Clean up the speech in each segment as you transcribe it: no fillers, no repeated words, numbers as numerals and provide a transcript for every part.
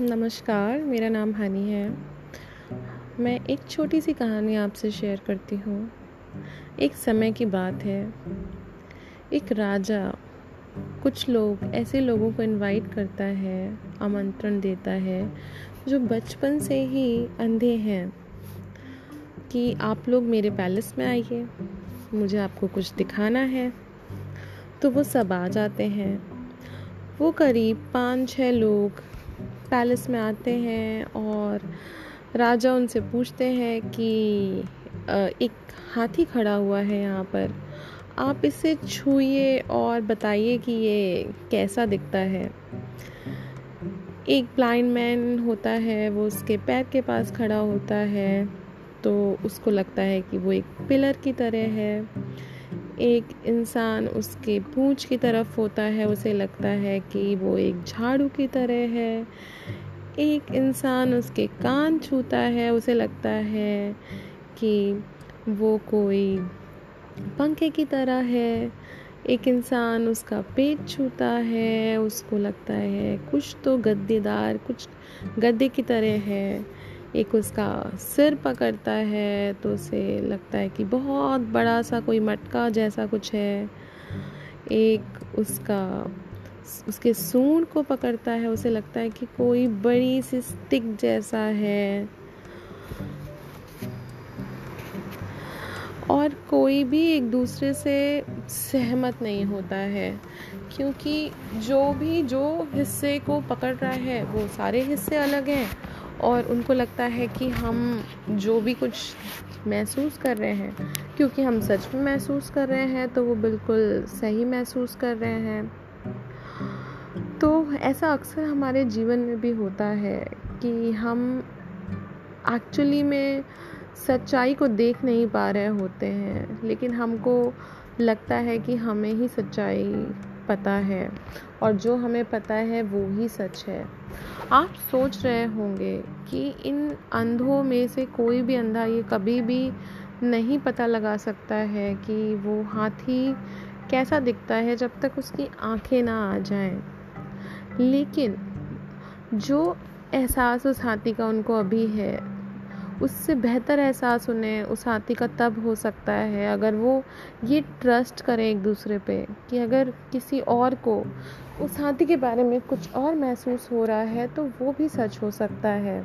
नमस्कार, मेरा नाम हनी है। मैं एक छोटी सी कहानी आपसे शेयर करती हूँ। एक समय की बात है, एक राजा कुछ लोग ऐसे लोगों को इनवाइट करता है, आमंत्रण देता है जो बचपन से ही अंधे हैं कि आप लोग मेरे पैलेस में आइए, मुझे आपको कुछ दिखाना है। तो वो सब आ जाते हैं। वो करीब 5-6 लोग पैलेस में आते हैं और राजा उनसे पूछते हैं कि एक हाथी खड़ा हुआ है यहाँ पर, आप इसे छूइए और बताइए कि ये कैसा दिखता है। एक ब्लाइंड मैन होता है, वो उसके पैर के पास खड़ा होता है तो उसको लगता है कि वो एक पिलर की तरह है। एक इंसान उसके पूँछ की तरफ होता है, उसे लगता है कि वो एक झाड़ू की तरह है। एक इंसान उसके कान छूता है, उसे लगता है कि वो कोई पंखे की तरह है। एक इंसान उसका पेट छूता है, उसको लगता है कुछ तो गद्देदार, कुछ गद्दे की तरह है। एक उसका सिर पकड़ता है तो उसे लगता है कि बहुत बड़ा सा कोई मटका जैसा कुछ है। एक उसके सूंड को पकड़ता है, उसे लगता है कि कोई बड़ी सी स्टिक जैसा है। और कोई भी एक दूसरे से सहमत नहीं होता है, क्योंकि जो हिस्से को पकड़ रहा है वो सारे हिस्से अलग हैं और उनको लगता है कि हम जो भी कुछ महसूस कर रहे हैं, क्योंकि हम सच में महसूस कर रहे हैं तो वो बिल्कुल सही महसूस कर रहे हैं। तो ऐसा अक्सर हमारे जीवन में भी होता है कि हम एक्चुअली में सच्चाई को देख नहीं पा रहे होते हैं, लेकिन हमको लगता है कि हमें ही सच्चाई पता है और जो हमें पता है वो ही सच है। आप सोच रहे होंगे कि इन अंधों में से कोई भी अंधा ये कभी भी नहीं पता लगा सकता है कि वो हाथी कैसा दिखता है जब तक उसकी आंखें ना आ जाएं। लेकिन जो एहसास उस हाथी का उनको अभी है, उससे बेहतर एहसास उन्हें उस हाथी का तब हो सकता है अगर वो ये ट्रस्ट करें एक दूसरे पे कि अगर किसी और को उस हाथी के बारे में कुछ और महसूस हो रहा है तो वो भी सच हो सकता है।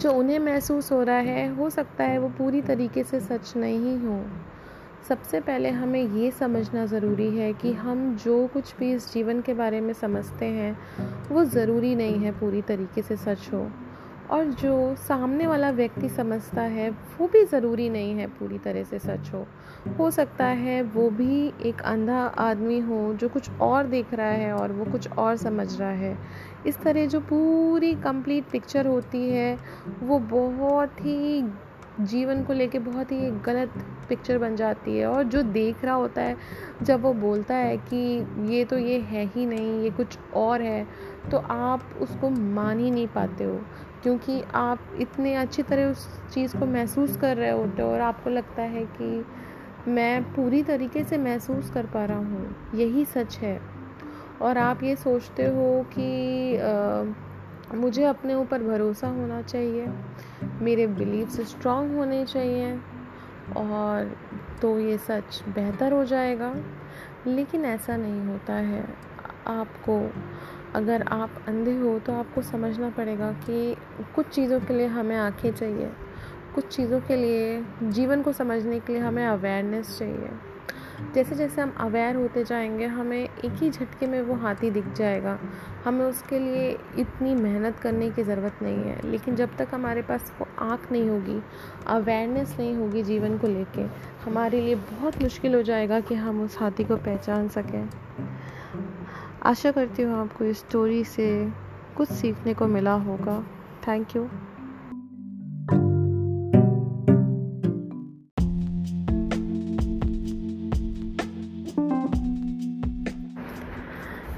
जो उन्हें महसूस हो रहा है, हो सकता है वो पूरी तरीके से सच नहीं हो। सबसे पहले हमें ये समझना ज़रूरी है कि हम जो कुछ भी इस जीवन के बारे में समझते हैं वो ज़रूरी नहीं है पूरी तरीके से सच हो, और जो सामने वाला व्यक्ति समझता है वो भी ज़रूरी नहीं है पूरी तरह से सच हो। हो सकता है वो भी एक अंधा आदमी हो जो कुछ और देख रहा है और वो कुछ और समझ रहा है। इस तरह जो पूरी कंप्लीट पिक्चर होती है वो बहुत ही जीवन को लेके बहुत ही एक गलत पिक्चर बन जाती है। और जो देख रहा होता है जब वो बोलता है कि ये तो ये है ही नहीं, ये कुछ और है, तो आप उसको मान ही नहीं पाते हो, क्योंकि आप इतने अच्छी तरह उस चीज़ को महसूस कर रहे होते हो और आपको लगता है कि मैं पूरी तरीके से महसूस कर पा रहा हूँ, यही सच है। और आप ये सोचते हो कि मुझे अपने ऊपर भरोसा होना चाहिए, मेरे बिलीव्स स्ट्रॉन्ग होने चाहिए और तो ये सच बेहतर हो जाएगा। लेकिन ऐसा नहीं होता है। आपको, अगर आप अंधे हो तो आपको समझना पड़ेगा कि कुछ चीज़ों के लिए हमें आँखें चाहिए, कुछ चीज़ों के लिए जीवन को समझने के लिए हमें अवेयरनेस चाहिए। जैसे जैसे हम अवेयर होते जाएंगे, हमें एक ही झटके में वो हाथी दिख जाएगा, हमें उसके लिए इतनी मेहनत करने की ज़रूरत नहीं है। लेकिन जब तक हमारे पास वो आँख नहीं होगी, अवेयरनेस नहीं होगी जीवन को लेके, हमारे लिए बहुत मुश्किल हो जाएगा कि हम उस हाथी को पहचान सकें। आशा करती हूँ आपको इस स्टोरी से कुछ सीखने को मिला होगा। Thank you.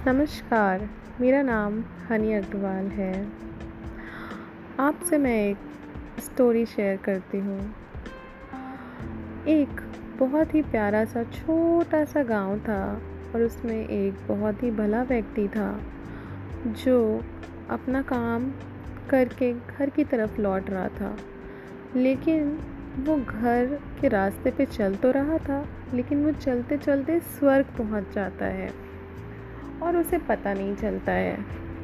नमस्कार, मेरा नाम हनी अग्रवाल है। आपसे मैं एक स्टोरी शेयर करती हूँ। एक बहुत ही प्यारा सा छोटा सा गांव था और उसमें एक बहुत ही भला व्यक्ति था जो अपना काम करके घर की तरफ लौट रहा था। लेकिन वो घर के रास्ते पे चल तो रहा था, लेकिन वो चलते चलते स्वर्ग पहुंच जाता है और उसे पता नहीं चलता है।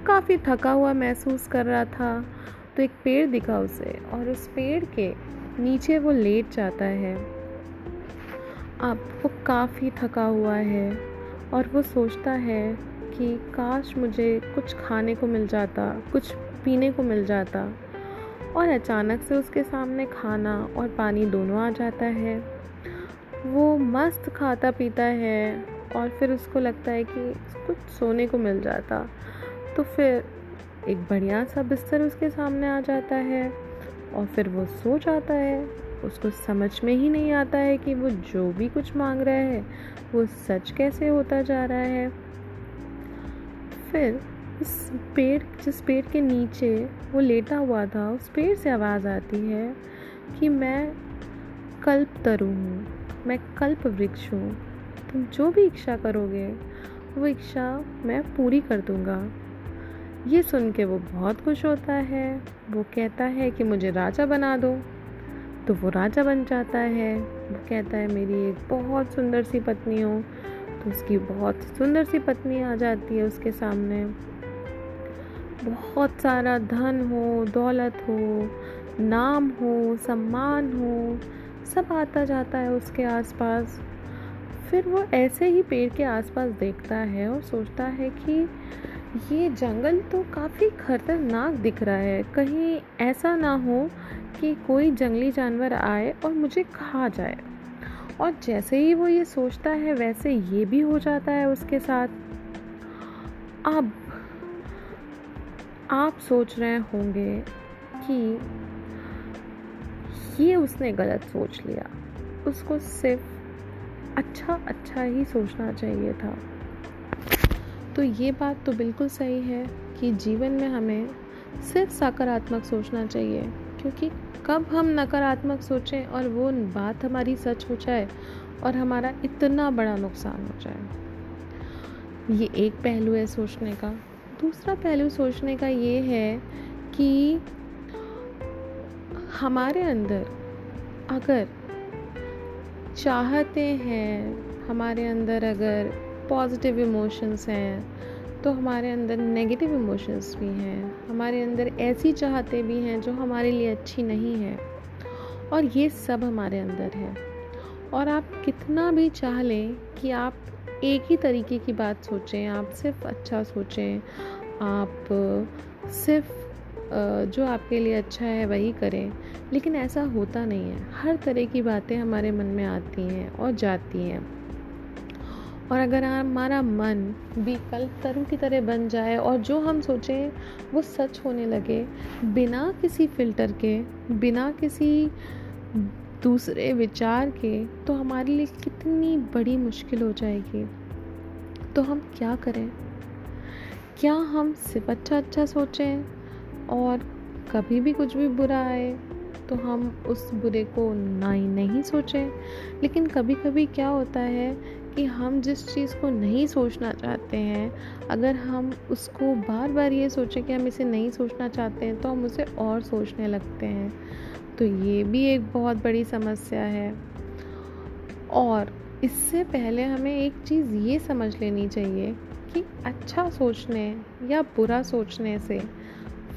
काफ़ी थका हुआ महसूस कर रहा था तो एक पेड़ दिखा उसे और उस पेड़ के नीचे वो लेट जाता है। अब वो काफ़ी थका हुआ है और वो सोचता है कि काश मुझे कुछ खाने को मिल जाता, कुछ पीने को मिल जाता। और अचानक से उसके सामने खाना और पानी दोनों आ जाता है। वो मस्त खाता पीता है और फिर उसको लगता है कि कुछ सोने को मिल जाता। तो फिर एक बढ़िया सा बिस्तर उसके सामने आ जाता है और फिर वो सो जाता है। उसको समझ में ही नहीं आता है कि वो जो भी कुछ मांग रहा है वो सच कैसे होता जा रहा है। फिर उस पेड़, जिस पेड़ के नीचे वो लेटा हुआ था, उस पेड़ से आवाज़ आती है कि मैं कल्प तरु हूँ, मैं कल्प वृक्ष हूँ, तुम जो भी इच्छा करोगे वो इच्छा मैं पूरी कर दूँगा। ये सुन के वो बहुत खुश होता है। वो कहता है कि मुझे राजा बना दो, तो वो राजा बन जाता है। वो कहता है मेरी एक बहुत सुंदर सी पत्नी हो, तो उसकी बहुत सुंदर सी पत्नी आ जाती है उसके सामने। बहुत सारा धन हो, दौलत हो, नाम हो, सम्मान हो, सब आता जाता है उसके आसपास। फिर वो ऐसे ही पेड़ के आसपास देखता है और सोचता है कि ये जंगल तो काफ़ी खतरनाक दिख रहा है, कहीं ऐसा ना हो कि कोई जंगली जानवर आए और मुझे खा जाए। और जैसे ही वो ये सोचता है वैसे ये भी हो जाता है उसके साथ। अब आप सोच रहे होंगे कि ये उसने गलत सोच लिया, उसको सिर्फ अच्छा ही सोचना चाहिए था। तो ये बात तो बिल्कुल सही है कि जीवन में हमें सिर्फ सकारात्मक सोचना चाहिए, क्योंकि कब हम नकारात्मक सोचें और वो बात हमारी सच हो जाए और हमारा इतना बड़ा नुकसान हो जाए। ये एक पहलू है सोचने का। दूसरा पहलू सोचने का ये है कि हमारे अंदर अगर चाहते हैं, हमारे अंदर अगर पॉजिटिव इमोशंस हैं तो हमारे अंदर नेगेटिव इमोशंस भी हैं। हमारे अंदर ऐसी चाहते भी हैं जो हमारे लिए अच्छी नहीं है, और ये सब हमारे अंदर है। और आप कितना भी चाह लें कि आप एक ही तरीके की बात सोचें, आप सिर्फ अच्छा सोचें, आप सिर्फ जो आपके लिए अच्छा है वही करें, लेकिन ऐसा होता नहीं है। हर तरह की बातें हमारे मन में आती हैं और जाती हैं। और अगर हमारा मन भी कल्प तरु की तरह बन जाए और जो हम सोचें वो सच होने लगे, बिना किसी फ़िल्टर के, बिना किसी दूसरे विचार के, तो हमारे लिए कितनी बड़ी मुश्किल हो जाएगी। तो हम क्या करें? क्या हम सिर्फ अच्छा सोचें और कभी भी कुछ भी बुरा आए तो हम उस बुरे को ना ही नहीं सोचें? लेकिन कभी कभी क्या होता है कि हम जिस चीज़ को नहीं सोचना चाहते हैं, अगर हम उसको बार बार ये सोचें कि हम इसे नहीं सोचना चाहते हैं, तो हम उसे और सोचने लगते हैं। तो ये भी एक बहुत बड़ी समस्या है। और इससे पहले हमें एक चीज़ ये समझ लेनी चाहिए कि अच्छा सोचने या बुरा सोचने से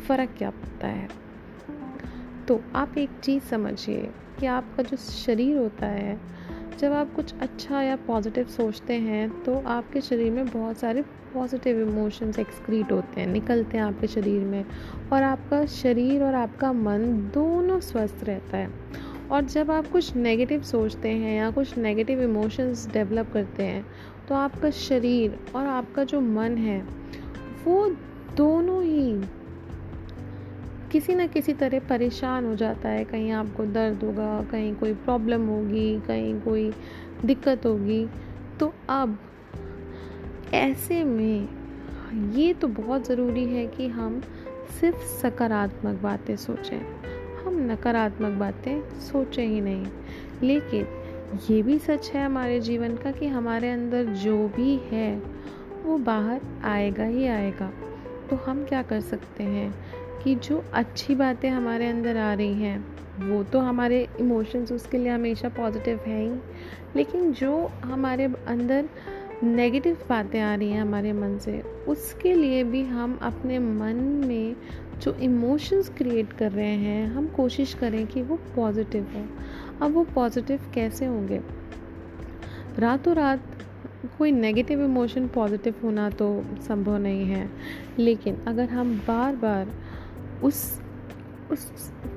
फ़र्क क्या पड़ता है। तो आप एक चीज़ समझिए कि आपका जो शरीर होता है, जब आप कुछ अच्छा या पॉजिटिव सोचते हैं तो आपके शरीर में बहुत सारे पॉजिटिव इमोशंस एक्सक्रीट होते हैं, निकलते हैं आपके शरीर में, और आपका शरीर और आपका मन दोनों स्वस्थ रहता है। और जब आप कुछ नेगेटिव सोचते हैं या कुछ नेगेटिव इमोशंस डेवलप करते हैं तो आपका शरीर और आपका जो मन है वो दोनों ही किसी न किसी तरह परेशान हो जाता है। कहीं आपको दर्द होगा, कहीं कोई प्रॉब्लम होगी, कहीं कोई दिक्कत होगी। तो अब ऐसे में ये तो बहुत ज़रूरी है कि हम सिर्फ सकारात्मक बातें सोचें, हम नकारात्मक बातें सोचें ही नहीं। लेकिन ये भी सच है हमारे जीवन का कि हमारे अंदर जो भी है वो बाहर आएगा ही आएगा। तो हम क्या कर सकते हैं कि जो अच्छी बातें हमारे अंदर आ रही हैं वो तो हमारे इमोशंस उसके लिए हमेशा पॉजिटिव हैं ही, लेकिन जो हमारे अंदर नेगेटिव बातें आ रही हैं हमारे मन से, उसके लिए भी हम अपने मन में जो इमोशंस क्रिएट कर रहे हैं हम कोशिश करें कि वो पॉजिटिव हो। अब वो पॉजिटिव कैसे होंगे? रातों रात कोई नेगेटिव इमोशन पॉजिटिव होना तो संभव नहीं है, लेकिन अगर हम बार बार उस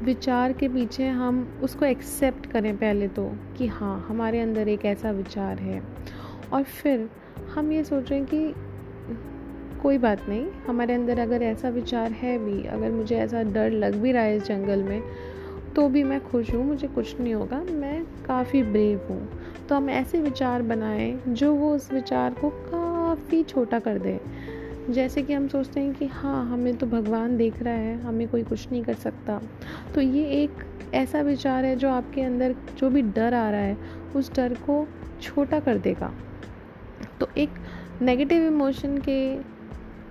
विचार के पीछे हम उसको एक्सेप्ट करें पहले तो कि हाँ हमारे अंदर एक ऐसा विचार है, और फिर हम ये सोचें कि कोई बात नहीं, हमारे अंदर अगर ऐसा विचार है भी, अगर मुझे ऐसा डर लग भी रहा है इस जंगल में तो भी मैं खुश हूँ, मुझे कुछ नहीं होगा, मैं काफ़ी ब्रेव हूँ। तो हम ऐसे विचार बनाएं जो वो उस विचार को काफ़ी छोटा कर दे। जैसे कि हम सोचते हैं कि हाँ हमें तो भगवान देख रहा है, हमें कोई कुछ नहीं कर सकता, तो ये एक ऐसा विचार है जो आपके अंदर जो भी डर आ रहा है उस डर को छोटा कर देगा। तो एक नेगेटिव इमोशन के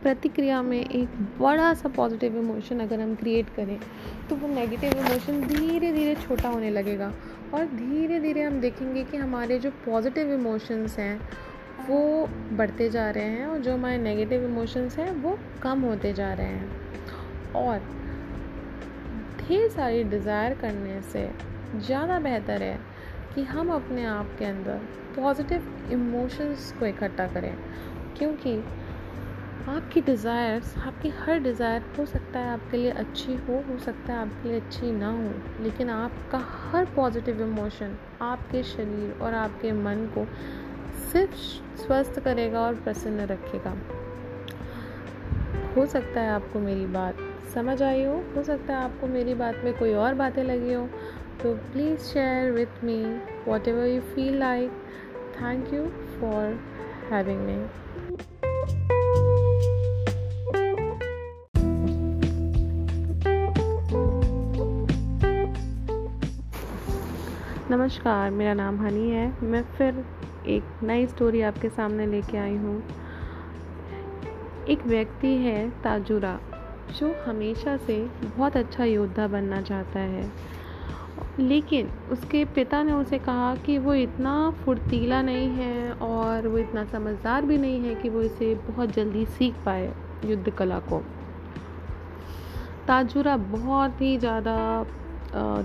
प्रतिक्रिया में एक बड़ा सा पॉजिटिव इमोशन अगर हम क्रिएट करें तो वो नेगेटिव इमोशन धीरे धीरे छोटा होने लगेगा, और धीरे धीरे हम देखेंगे कि हमारे जो पॉजिटिव इमोशंस हैं वो बढ़ते जा रहे हैं और जो हमारे नेगेटिव इमोशंस हैं वो कम होते जा रहे हैं। और ढेर सारी डिज़ायर करने से ज़्यादा बेहतर है कि हम अपने आप के अंदर पॉजिटिव इमोशंस को इकट्ठा करें, क्योंकि आपकी डिज़ायर्स, आपकी हर डिज़ायर हो सकता है आपके लिए अच्छी हो सकता है आपके लिए अच्छी ना हो, लेकिन आपका हर पॉजिटिव इमोशन आपके शरीर और आपके मन को सिर्फ स्वस्थ करेगा और प्रसन्न रखेगा। हो सकता है आपको मेरी बात समझ आई हो सकता है आपको मेरी बात में कोई और बातें लगी हो, तो please share with me whatever you feel like. Thank you for having me. नमस्कार, मेरा नाम हनी है। मैं फिर एक नई स्टोरी आपके सामने लेके आई हूँ। एक व्यक्ति है ताजुरा जो हमेशा से बहुत अच्छा योद्धा बनना चाहता है, लेकिन उसके पिता ने उसे कहा कि वो इतना फुर्तीला नहीं है और वो इतना समझदार भी नहीं है कि वो इसे बहुत जल्दी सीख पाए युद्ध कला को। ताजुरा बहुत ही ज़्यादा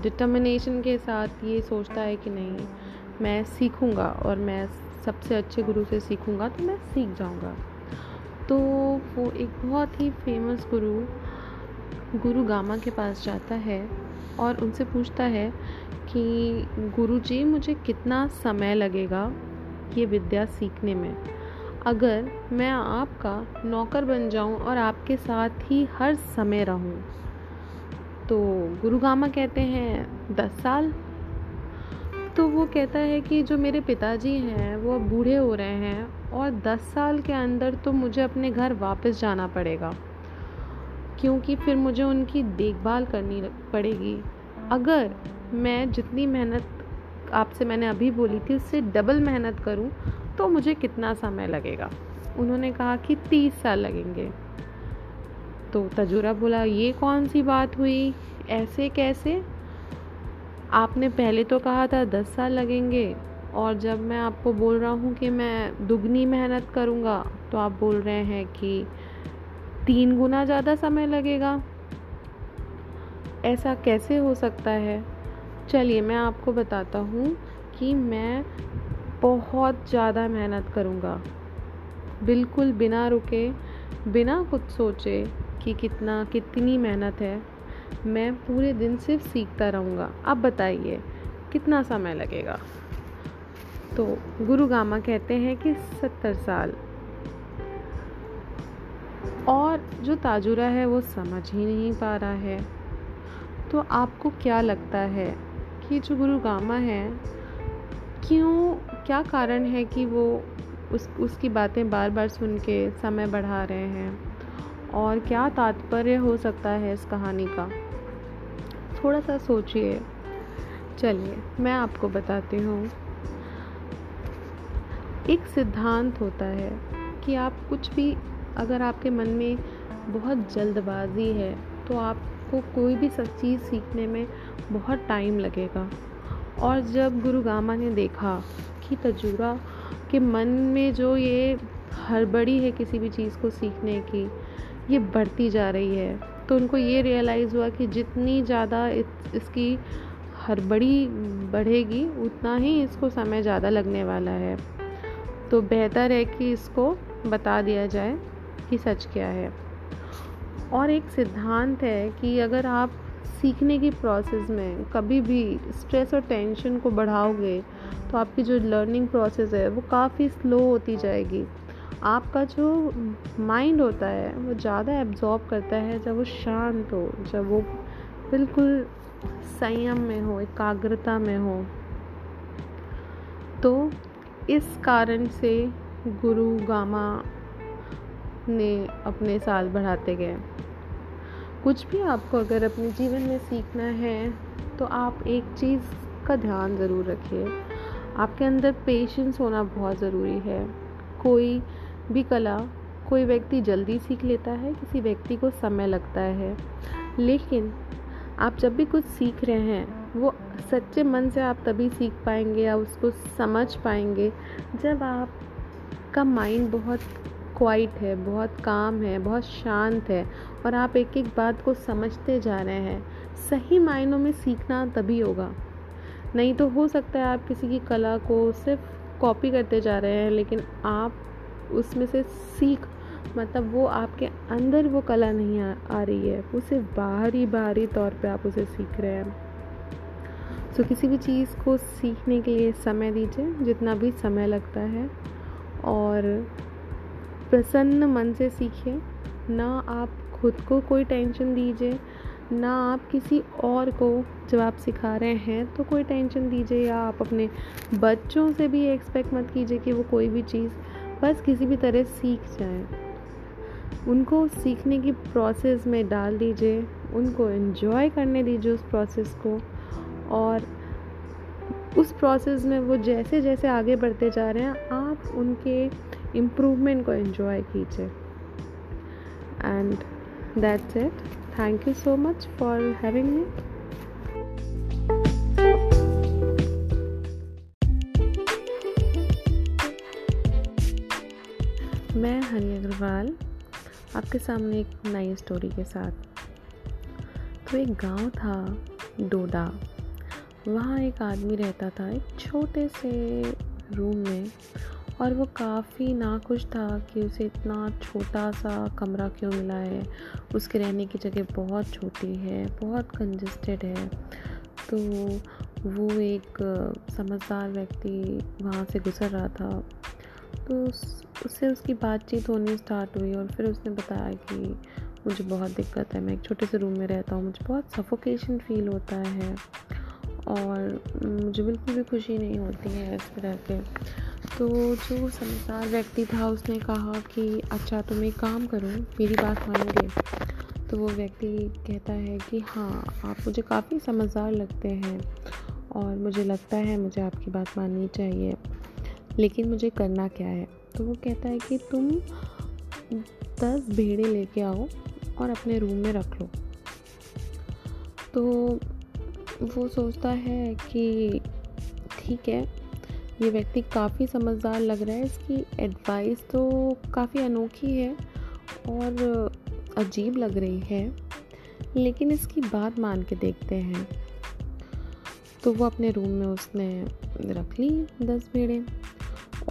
डिटर्मिनेशन के साथ ये सोचता है कि नहीं, मैं सीखूंगा और मैं सबसे अच्छे गुरु से सीखूंगा तो मैं सीख जाऊंगा। तो वो एक बहुत ही फेमस गुरु गामा के पास जाता है और उनसे पूछता है कि गुरुजी, मुझे कितना समय लगेगा ये विद्या सीखने में? अगर मैं आपका नौकर बन जाऊं और आपके साथ ही हर समय रहूं? तो गुरु गामा कहते हैं 10 साल। तो वो कहता है कि जो मेरे पिताजी हैं वो अब बूढ़े हो रहे हैं और 10 साल के अंदर तो मुझे अपने घर वापस जाना पड़ेगा, क्योंकि फिर मुझे उनकी देखभाल करनी पड़ेगी। अगर मैं जितनी मेहनत आपसे मैंने अभी बोली थी उससे डबल मेहनत करूं तो मुझे कितना समय लगेगा? उन्होंने कहा कि 30 साल लगेंगे। तो ताजुरा बोला, ये कौन सी बात हुई, ऐसे कैसे? आपने पहले तो कहा था 10 साल लगेंगे, और जब मैं आपको बोल रहा हूँ कि मैं दुगनी मेहनत करूँगा तो आप बोल रहे हैं कि 3 गुना ज़्यादा समय लगेगा। ऐसा कैसे हो सकता है? चलिए मैं आपको बताता हूँ कि मैं बहुत ज़्यादा मेहनत करूँगा, बिल्कुल बिना रुके, बिना कुछ सोचे कि कितनी मेहनत है, मैं पूरे दिन सिर्फ सीखता रहूँगा। अब बताइए कितना समय लगेगा? तो गुरु गामा कहते हैं कि 70 साल। और जो ताजुरा है वो समझ ही नहीं पा रहा है। तो आपको क्या लगता है कि जो गुरु गामा है, क्या कारण है कि वो उसकी बातें बार बार सुन के समय बढ़ा रहे हैं, और क्या तात्पर्य हो सकता है इस कहानी का? थोड़ा सा सोचिए। चलिए मैं आपको बताती हूँ। एक सिद्धांत होता है कि आप कुछ भी, अगर आपके मन में बहुत जल्दबाजी है, तो आपको कोई भी सब चीज़ सीखने में बहुत टाइम लगेगा। और जब गुरुगामा ने देखा कि तजुरा के मन में जो ये हड़बड़ी है किसी भी चीज़ को सीखने की, ये बढ़ती जा रही है, तो उनको ये रियलाइज़ हुआ कि जितनी ज़्यादा इसकी हड़बड़ी बढ़ेगी उतना ही इसको समय ज़्यादा लगने वाला है। तो बेहतर है कि इसको बता दिया जाए कि सच क्या है। और एक सिद्धांत है कि अगर आप सीखने की प्रोसेस में कभी भी स्ट्रेस और टेंशन को बढ़ाओगे तो आपकी जो लर्निंग प्रोसेस है वो काफ़ी स्लो होती जाएगी। आपका जो माइंड होता है वो ज़्यादा एब्जॉर्ब करता है जब वो शांत हो, जब वो बिल्कुल संयम में हो, एकाग्रता में हो। तो इस कारण से गुरुगामा ने अपने साल बढ़ाते गए। कुछ भी आपको अगर अपने जीवन में सीखना है तो आप एक चीज़ का ध्यान ज़रूर रखिए, आपके अंदर पेशेंस होना बहुत ज़रूरी है। कोई भी कला कोई व्यक्ति जल्दी सीख लेता है, किसी व्यक्ति को समय लगता है, लेकिन आप जब भी कुछ सीख रहे हैं वो सच्चे मन से आप तभी सीख पाएंगे या उसको समझ पाएंगे जब आपका माइंड बहुत क्वाइट है, बहुत काम है, बहुत शांत है और आप एक एक बात को समझते जा रहे हैं। सही मायनों में सीखना तभी होगा, नहीं तो हो सकता है आप किसी की कला को सिर्फ कॉपी करते जा रहे हैं लेकिन आप उसमें से सीख मतलब वो आपके अंदर वो कला नहीं आ रही है, वो सिर्फ बाहरी तौर पे आप उसे सीख रहे हैं। तो किसी भी चीज़ को सीखने के लिए समय दीजिए, जितना भी समय लगता है, और प्रसन्न मन से सीखिए। ना आप खुद को कोई टेंशन दीजिए, ना आप किसी और को जब आप सिखा रहे हैं तो कोई टेंशन दीजिए, या आप अपने बच्चों से भी एक्सपेक्ट मत कीजिए कि वो कोई भी चीज़ बस किसी भी तरह सीख जाए। उनको सीखने की प्रोसेस में डाल दीजिए, उनको एंजॉय करने दीजिए उस प्रोसेस को, और उस प्रोसेस में वो जैसे जैसे आगे बढ़ते जा रहे हैं आप उनके इम्प्रूवमेंट को एंजॉय कीजिए। And that's it. Thank you so much for having me. मैं हनी अग्रवाल आपके सामने एक नई स्टोरी के साथ। तो एक गांव था डोडा, वहाँ एक आदमी रहता था एक छोटे से रूम में, और वो काफ़ी नाखुश था कि उसे इतना छोटा सा कमरा क्यों मिला है, उसके रहने की जगह बहुत छोटी है, बहुत कंजेस्टेड है। तो वो एक समझदार व्यक्ति वहाँ से गुज़र रहा था, तो उससे उसकी बातचीत होनी स्टार्ट हुई और फिर उसने बताया कि मुझे बहुत दिक्कत है, मैं एक छोटे से रूम में रहता हूँ, मुझे बहुत सफोकेशन फील होता है और मुझे बिल्कुल भी खुशी नहीं होती है इस तरह के। तो जो समझदार व्यक्ति था उसने कहा कि अच्छा तुम एक काम करो, मेरी बात मानोगे? तो वो व्यक्ति कहता है कि हाँ आप मुझे काफ़ी समझदार लगते हैं और मुझे लगता है मुझे आपकी बात माननी चाहिए, लेकिन मुझे करना क्या है? तो वो कहता है कि तुम 10 भेड़े लेके आओ और अपने रूम में रख लो। तो वो सोचता है कि ठीक है, ये व्यक्ति काफ़ी समझदार लग रहा है, इसकी एडवाइस तो काफ़ी अनोखी है और अजीब लग रही है, लेकिन इसकी बात मान के देखते हैं। तो वो अपने रूम में उसने रख ली 10 भेड़े,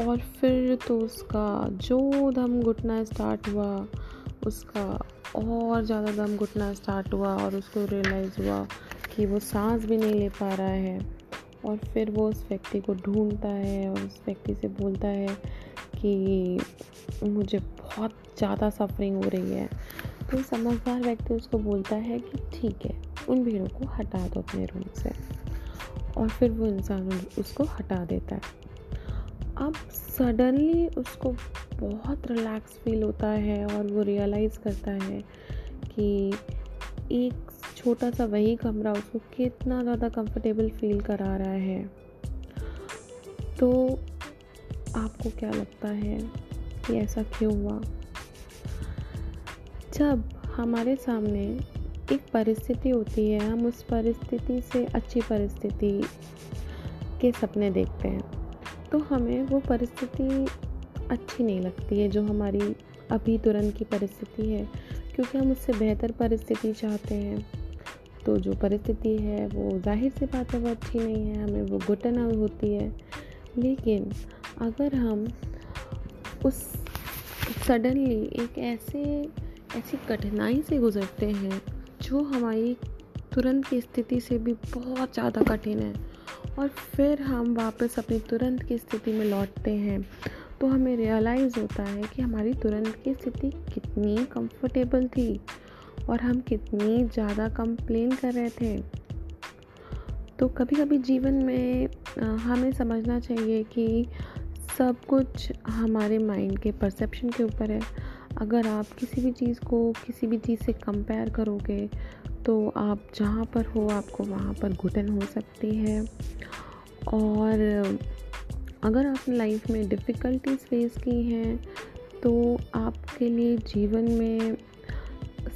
और फिर तो उसका जो दम घुटना स्टार्ट हुआ, उसका और ज़्यादा दम घुटना स्टार्ट हुआ और उसको रियलाइज़ हुआ कि वो सांस भी नहीं ले पा रहा है। और फिर वो उस व्यक्ति को ढूंढता है और उस व्यक्ति से बोलता है कि मुझे बहुत ज़्यादा सफरिंग हो रही है। तो समझदार व्यक्ति उसको बोलता है कि ठीक है, उन भेड़ों को हटा दो अपने रूम से, और फिर वो इंसान उसको हटा देता है। अब सडनली उसको बहुत रिलैक्स फील होता है और वो रियलाइज़ करता है कि एक छोटा सा वही कमरा उसको कितना ज़्यादा कंफर्टेबल फील करा रहा है। तो आपको क्या लगता है कि ऐसा क्यों हुआ? जब हमारे सामने एक परिस्थिति होती है, हम उस परिस्थिति से अच्छी परिस्थिति के सपने देखते हैं, तो हमें वो परिस्थिति अच्छी नहीं लगती है जो हमारी अभी तुरंत की परिस्थिति है, क्योंकि हम उससे बेहतर परिस्थिति चाहते हैं। तो जो परिस्थिति है वो जाहिर सी बात है वो अच्छी नहीं है, हमें वो घुटन होती है। लेकिन अगर हम उस सडनली एक ऐसी कठिनाई से गुज़रते हैं जो हमारी तुरंत की स्थिति से भी बहुत ज़्यादा कठिन है, और फिर हम वापस अपनी तुरंत की स्थिति में लौटते हैं, तो हमें रियलाइज़ होता है कि हमारी तुरंत की स्थिति कितनी कंफर्टेबल थी और हम कितनी ज़्यादा कंप्लेन कर रहे थे। तो कभी कभी जीवन में हमें समझना चाहिए कि सब कुछ हमारे माइंड के परसेप्शन के ऊपर है। अगर आप किसी भी चीज़ को किसी भी चीज़ से कंपेयर करोगे तो आप जहाँ पर हो आपको वहाँ पर घुटन हो सकती है। और अगर आपने लाइफ में डिफ़िकल्टीज फेस की हैं तो आपके लिए जीवन में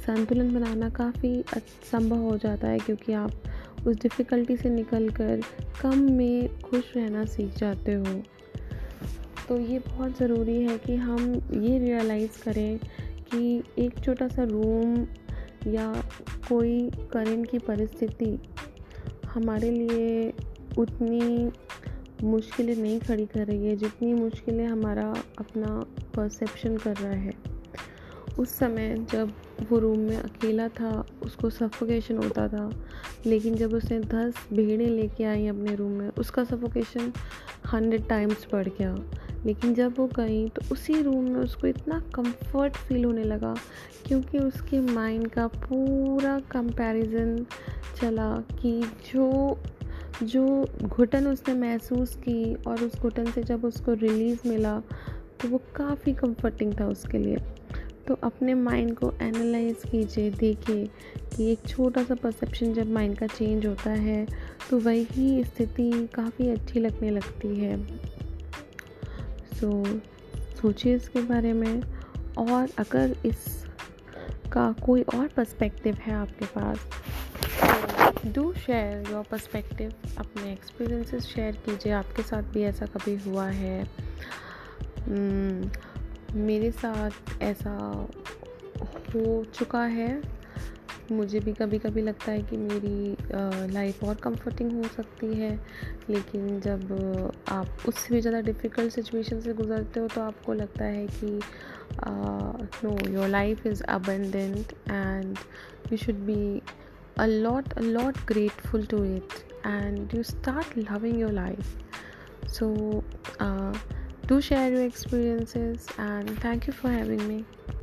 संतुलन बनाना काफ़ी संभव हो जाता है, क्योंकि आप उस डिफ़िकल्टी से निकलकर कम में खुश रहना सीख जाते हो। तो ये बहुत ज़रूरी है कि हम ये रियलाइज़ करें कि एक छोटा सा रूम या कोई करंट की परिस्थिति हमारे लिए उतनी मुश्किलें नहीं खड़ी कर रही है जितनी मुश्किलें हमारा अपना परसेप्शन कर रहा है। उस समय जब वो रूम में अकेला था उसको सफोकेशन होता था, लेकिन जब उसने 10 भीड़ें लेके आई अपने रूम में उसका सफोकेशन 100 टाइम्स बढ़ गया। लेकिन जब वो गई तो उसी रूम में उसको इतना कंफर्ट फील होने लगा, क्योंकि उसके माइंड का पूरा कंपैरिजन चला कि जो घुटन उसने महसूस की और उस घुटन से जब उसको रिलीज़ मिला तो वो काफ़ी कंफर्टिंग था उसके लिए। तो अपने माइंड को एनालाइज़ कीजिए, देखिए कि एक छोटा सा परसेप्शन जब माइंड का चेंज होता है तो वही स्थिति काफ़ी अच्छी लगने लगती है। सोचिए इसके बारे में, और अगर इसका कोई और पर्सपेक्टिव है आपके पास तो डू शेयर योर पर्सपेक्टिव। अपने एक्सपीरियंसेस शेयर कीजिए, आपके साथ भी ऐसा कभी हुआ है। मेरे साथ ऐसा हो चुका है, मुझे भी कभी कभी लगता है कि मेरी लाइफ और कंफर्टिंग हो सकती है, लेकिन जब आप उससे भी ज़्यादा डिफ़िकल्ट सिचुएशन से गुजरते हो तो आपको लगता है कि no, your life is abundant and you should be a lot grateful to it and you start loving your life. So do share your experiences and thank you for having me.